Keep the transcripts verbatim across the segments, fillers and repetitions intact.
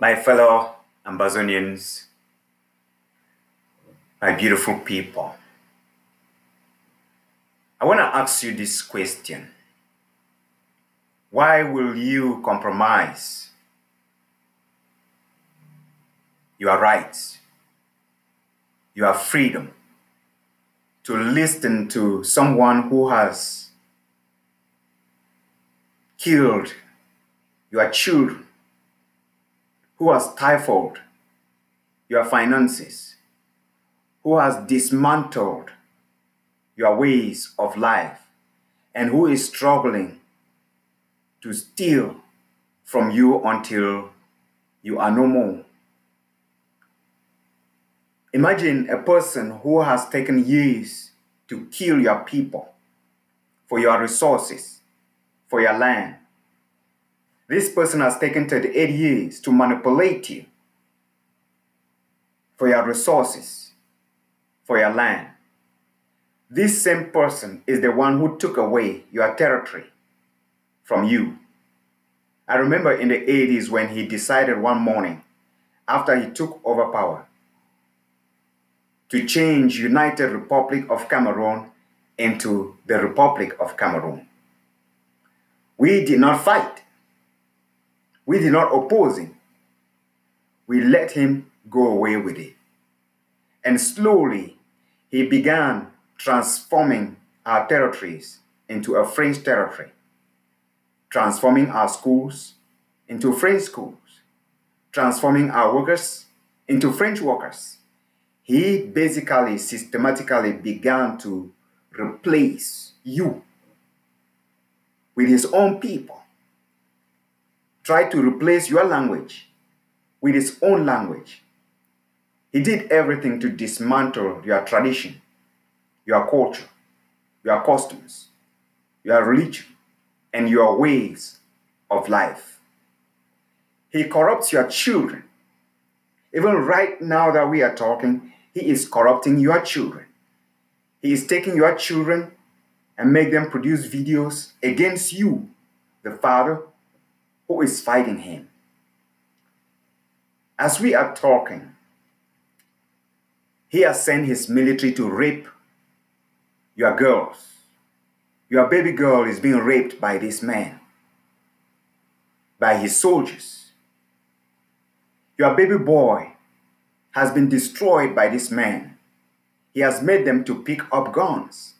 My fellow Ambazonians, my beautiful people, I want to ask you this question. Why will you compromise your rights, your freedom, to listen to someone who has killed your children, who has stifled your finances, who has dismantled your ways of life, and who is struggling to steal from you until you are no more? Imagine a person who has taken years to kill your people for your resources, for your land. This person has taken thirty-eight years to manipulate you for your resources, for your land. This same person is the one who took away your territory from you. I remember in the eighties when he decided one morning, after he took over power, to change United Republic of Cameroon into the Republic of Cameroon. We did not fight. We did not oppose him. We let him go away with it. And slowly, he began transforming our territories into a French territory, transforming our schools into French schools, transforming our workers into French workers. He basically, systematically began to replace you with his own people. Tried to replace your language with his own language. He did everything to dismantle your tradition, your culture, your customs, your religion, and your ways of life. He corrupts your children. Even right now that we are talking, he is corrupting your children. He is taking your children and make them produce videos against you, the father, who is fighting him. As we are talking, he has sent his military to rape your girls. Your baby girl is being raped by this man, by his soldiers. Your baby boy has been destroyed by this man. He has made them to pick up guns.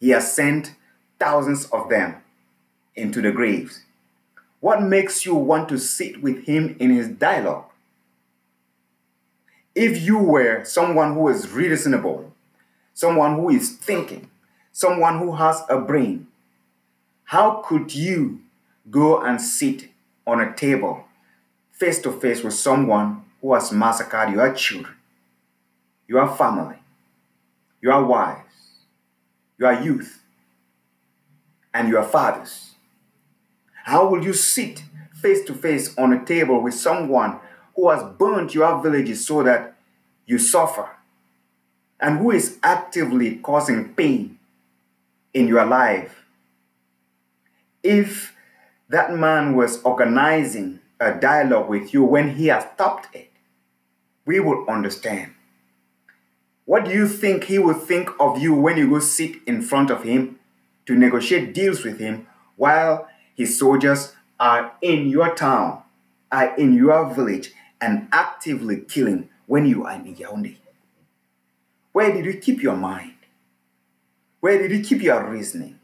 He has sent thousands of them into the graves. What makes you want to sit with him in his dialogue? If you were someone who is reasonable, someone who is thinking, someone who has a brain, how could you go and sit on a table face to face with someone who has massacred your children, your family, your wives, your youth, and your fathers? How will you sit face to face on a table with someone who has burnt your villages so that you suffer, and who is actively causing pain in your life? If that man was organizing a dialogue with you when he has stopped it, we will understand. What do you think he will think of you when you go sit in front of him to negotiate deals with him while his soldiers are in your town, are in your village, and actively killing when you are in Yaoundé? Where did you keep your mind? Where did you keep your reasoning?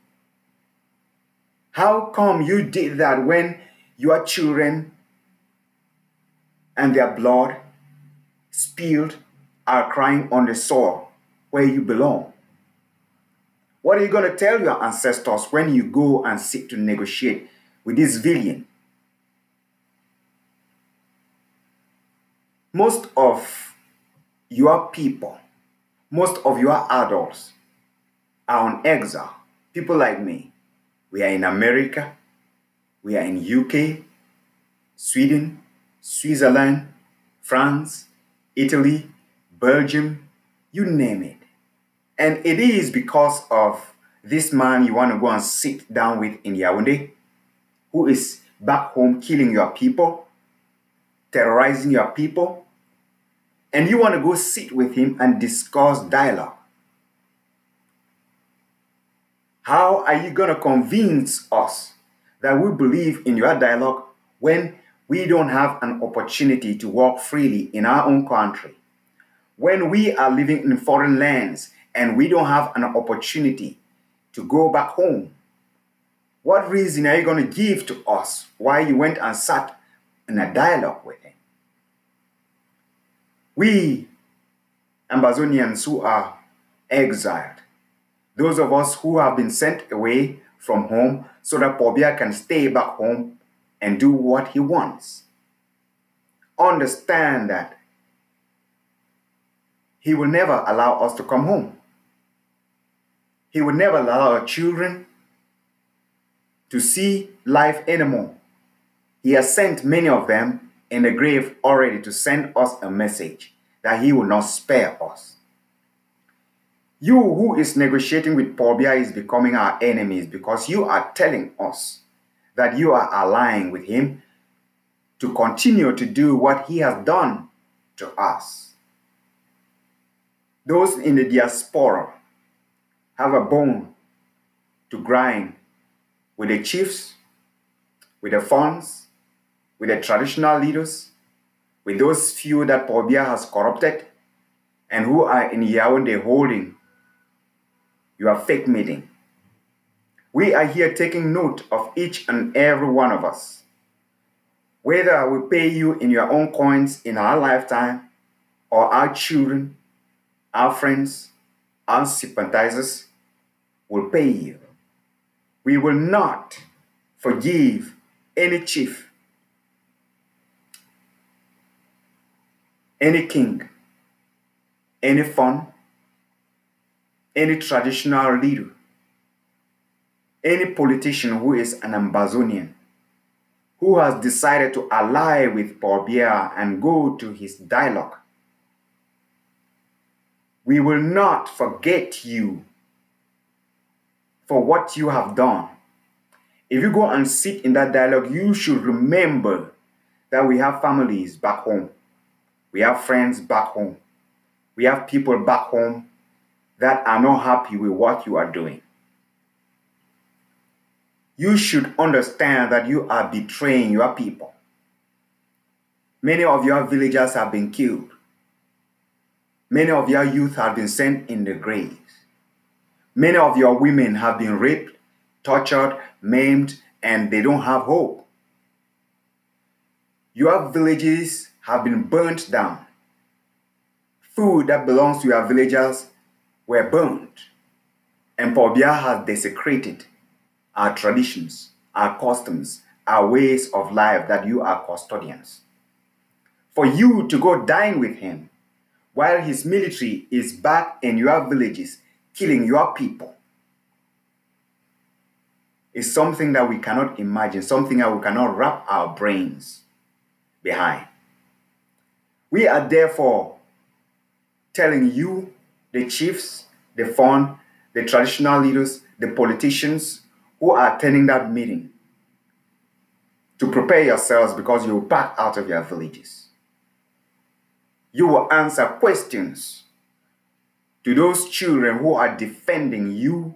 How come you did that when your children and their blood spilled are crying on the soil where you belong? What are you going to tell your ancestors when you go and seek to negotiate with this villain? Most of your people, most of your adults are on exile. People like me, we are in America, we are in U K, Sweden, Switzerland, France, Italy, Belgium, you name it. And it is because of this man you want to go and sit down with in Yaoundé, who is back home killing your people, terrorizing your people, and you want to go sit with him and discuss dialogue. How are you going to convince us that we believe in your dialogue when we don't have an opportunity to walk freely in our own country? When we are living in foreign lands and we don't have an opportunity to go back home, what reason are you going to give to us why you went and sat in a dialogue with him? We Ambazonians who are exiled, those of us who have been sent away from home so that Paul Biya can stay back home and do what he wants, understand that he will never allow us to come home. He will never allow our children to see life anymore. He has sent many of them in the grave already to send us a message that he will not spare us. You who is negotiating with Paul Biya is becoming our enemies because you are telling us that you are allying with him to continue to do what he has done to us. Those in the diaspora have a bone to grind with the chiefs, with the funds, with the traditional leaders, with those few that Paul Biya has corrupted and who are in Yaoundé holding your fake meeting. We are here taking note of each and every one of us. Whether we pay you in your own coins in our lifetime, or our children, our friends, our sympathizers will pay you. We will not forgive any chief, any king, any fun, any traditional leader, any politician who is an Ambazonian, who has decided to ally with Paul Biya and go to his dialogue. We will not forget you for what you have done. If you go and sit in that dialogue, you should remember that we have families back home. We have friends back home. We have people back home that are not happy with what you are doing. You should understand that you are betraying your people. Many of your villagers have been killed. Many of your youth have been sent in the graves. Many of your women have been raped, tortured, maimed, and they don't have hope. Your villages have been burnt down. Food that belongs to your villagers were burnt. And Paul Biya has desecrated our traditions, our customs, our ways of life that you are custodians. For you to go dine with him while his military is back in your villages killing your people is something that we cannot imagine, something that we cannot wrap our brains behind. We are therefore telling you, the chiefs, the Fon, the traditional leaders, the politicians who are attending that meeting, to prepare yourselves because you will pack out of your villages. You will answer questions to those children who are defending you,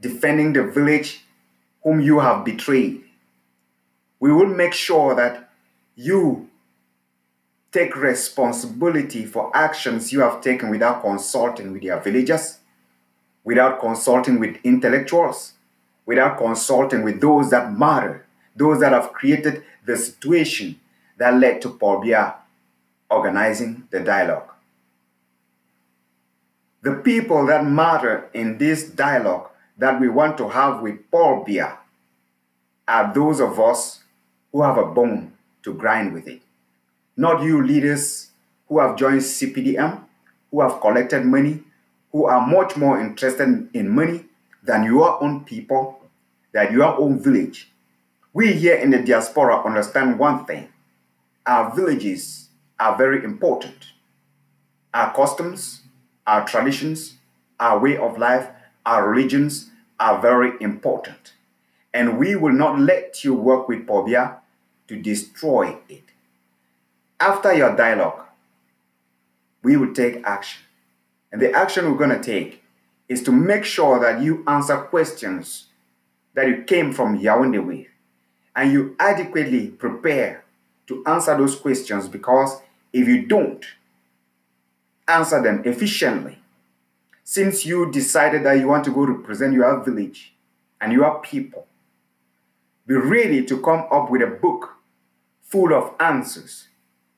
defending the village whom you have betrayed. We will make sure that you take responsibility for actions you have taken without consulting with your villagers, without consulting with intellectuals, without consulting with those that matter, those that have created the situation that led to Paul Biya organizing the dialogue. The people that matter in this dialogue that we want to have with Paul Biya are those of us who have a bone to grind with it. Not you leaders who have joined C P D M, who have collected money, who are much more interested in money than your own people, than your own village. We here in the diaspora understand one thing. Our villages are very important. Our customs, our traditions, our way of life, our religions are very important. And we will not let you work with Paul Biya to destroy it. After your dialogue, we will take action. And the action we're going to take is to make sure that you answer questions that you came from Yaoundé with, and you adequately prepare to answer those questions, because if you don't answer them efficiently, since you decided that you want to go represent your village and your people, be ready to come up with a book full of answers,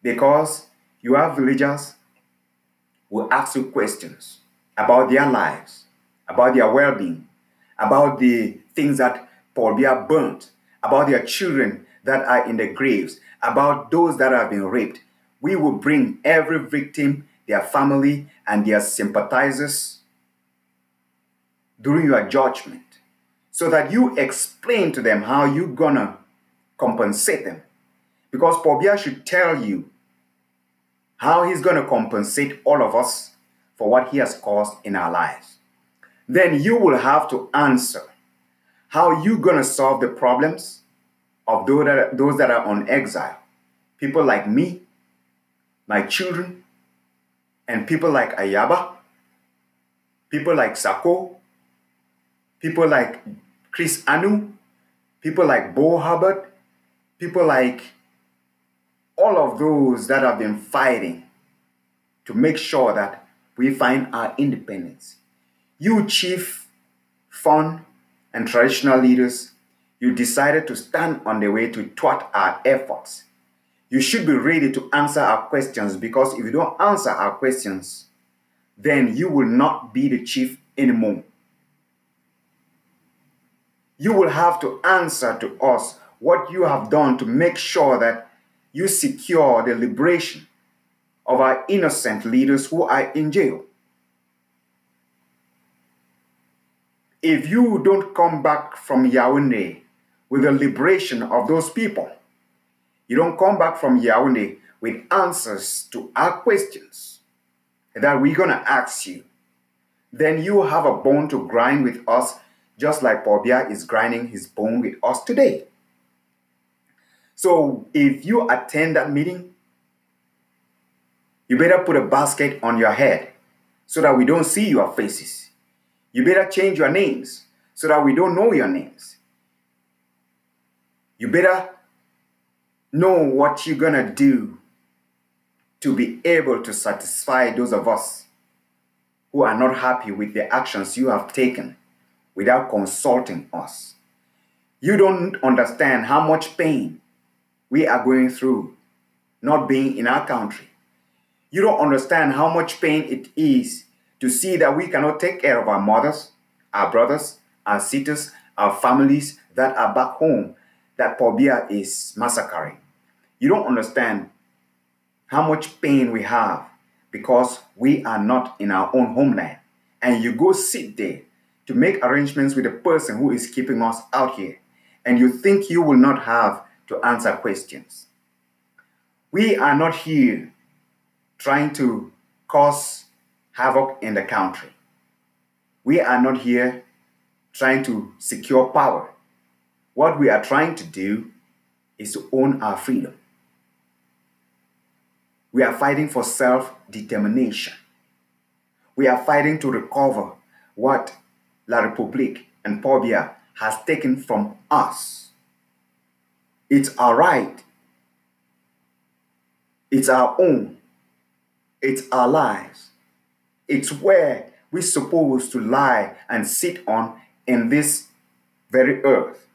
because your villagers will ask you questions about their lives, about their well-being, about the things that Paul Biya burnt, about their children that are in the graves, about those that have been raped. We will bring every victim, their family, and their sympathizers during your judgment, so that you explain to them how you're gonna compensate them. Because Paul Biya should tell you how he's gonna compensate all of us for what he has caused in our lives. Then you will have to answer how you're going to solve the problems of those that, are, those that are on exile. People like me, my children, and people like Ayaba, people like Sako, people like Chris Anu, people like Bo Hubbard, people like all of those that have been fighting to make sure that we find our independence. You chief, fun, and traditional leaders, you decided to stand on the way to thwart our efforts. You should be ready to answer our questions, because if you don't answer our questions, then you will not be the chief anymore. You will have to answer to us what you have done to make sure that you secure the liberation of our innocent leaders who are in jail. If you don't come back from Yaoundé with the liberation of those people, you don't come back from Yaoundé with answers to our questions that we're going to ask you, then you have a bone to grind with us, just like Paul Biya is grinding his bone with us today. So if you attend that meeting, you better put a basket on your head so that we don't see your faces. You better change your names so that we don't know your names. You better know what you're going to do to be able to satisfy those of us who are not happy with the actions you have taken without consulting us. You don't understand how much pain we are going through not being in our country. You don't understand how much pain it is to see that we cannot take care of our mothers, our brothers, our sisters, our families that are back home that Paul Biya is massacring. You don't understand how much pain we have because we are not in our own homeland. And you go sit there to make arrangements with the person who is keeping us out here, and you think you will not have to answer questions. We are not here trying to cause havoc in the country. We are not here trying to secure power. What we are trying to do is to own our freedom. We are fighting for self-determination. We are fighting to recover what La Republique and Paul Biya has taken from us. It's our right. It's our own. It's our lives. It's where we're supposed to lie and sit on in this very earth.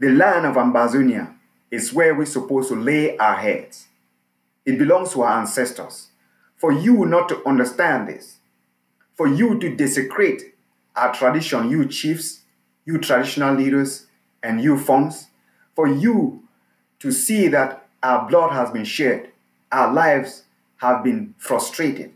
The land of Ambazonia is where we're supposed to lay our heads. It belongs to our ancestors. For you not to understand this, for you to desecrate our tradition, you chiefs, you traditional leaders, and you funds, for you to see that our blood has been shed, our lives have been frustrated,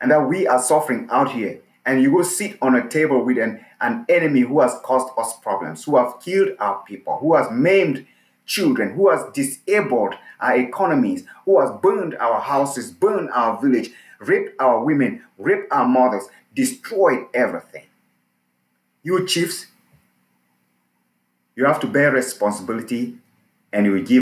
and that we are suffering out here, and you go sit on a table with an, an enemy who has caused us problems, who have killed our people, who has maimed children, who has disabled our economies, who has burned our houses, burned our village, raped our women, raped our mothers, destroyed everything. You chiefs, you have to bear responsibility, and you will give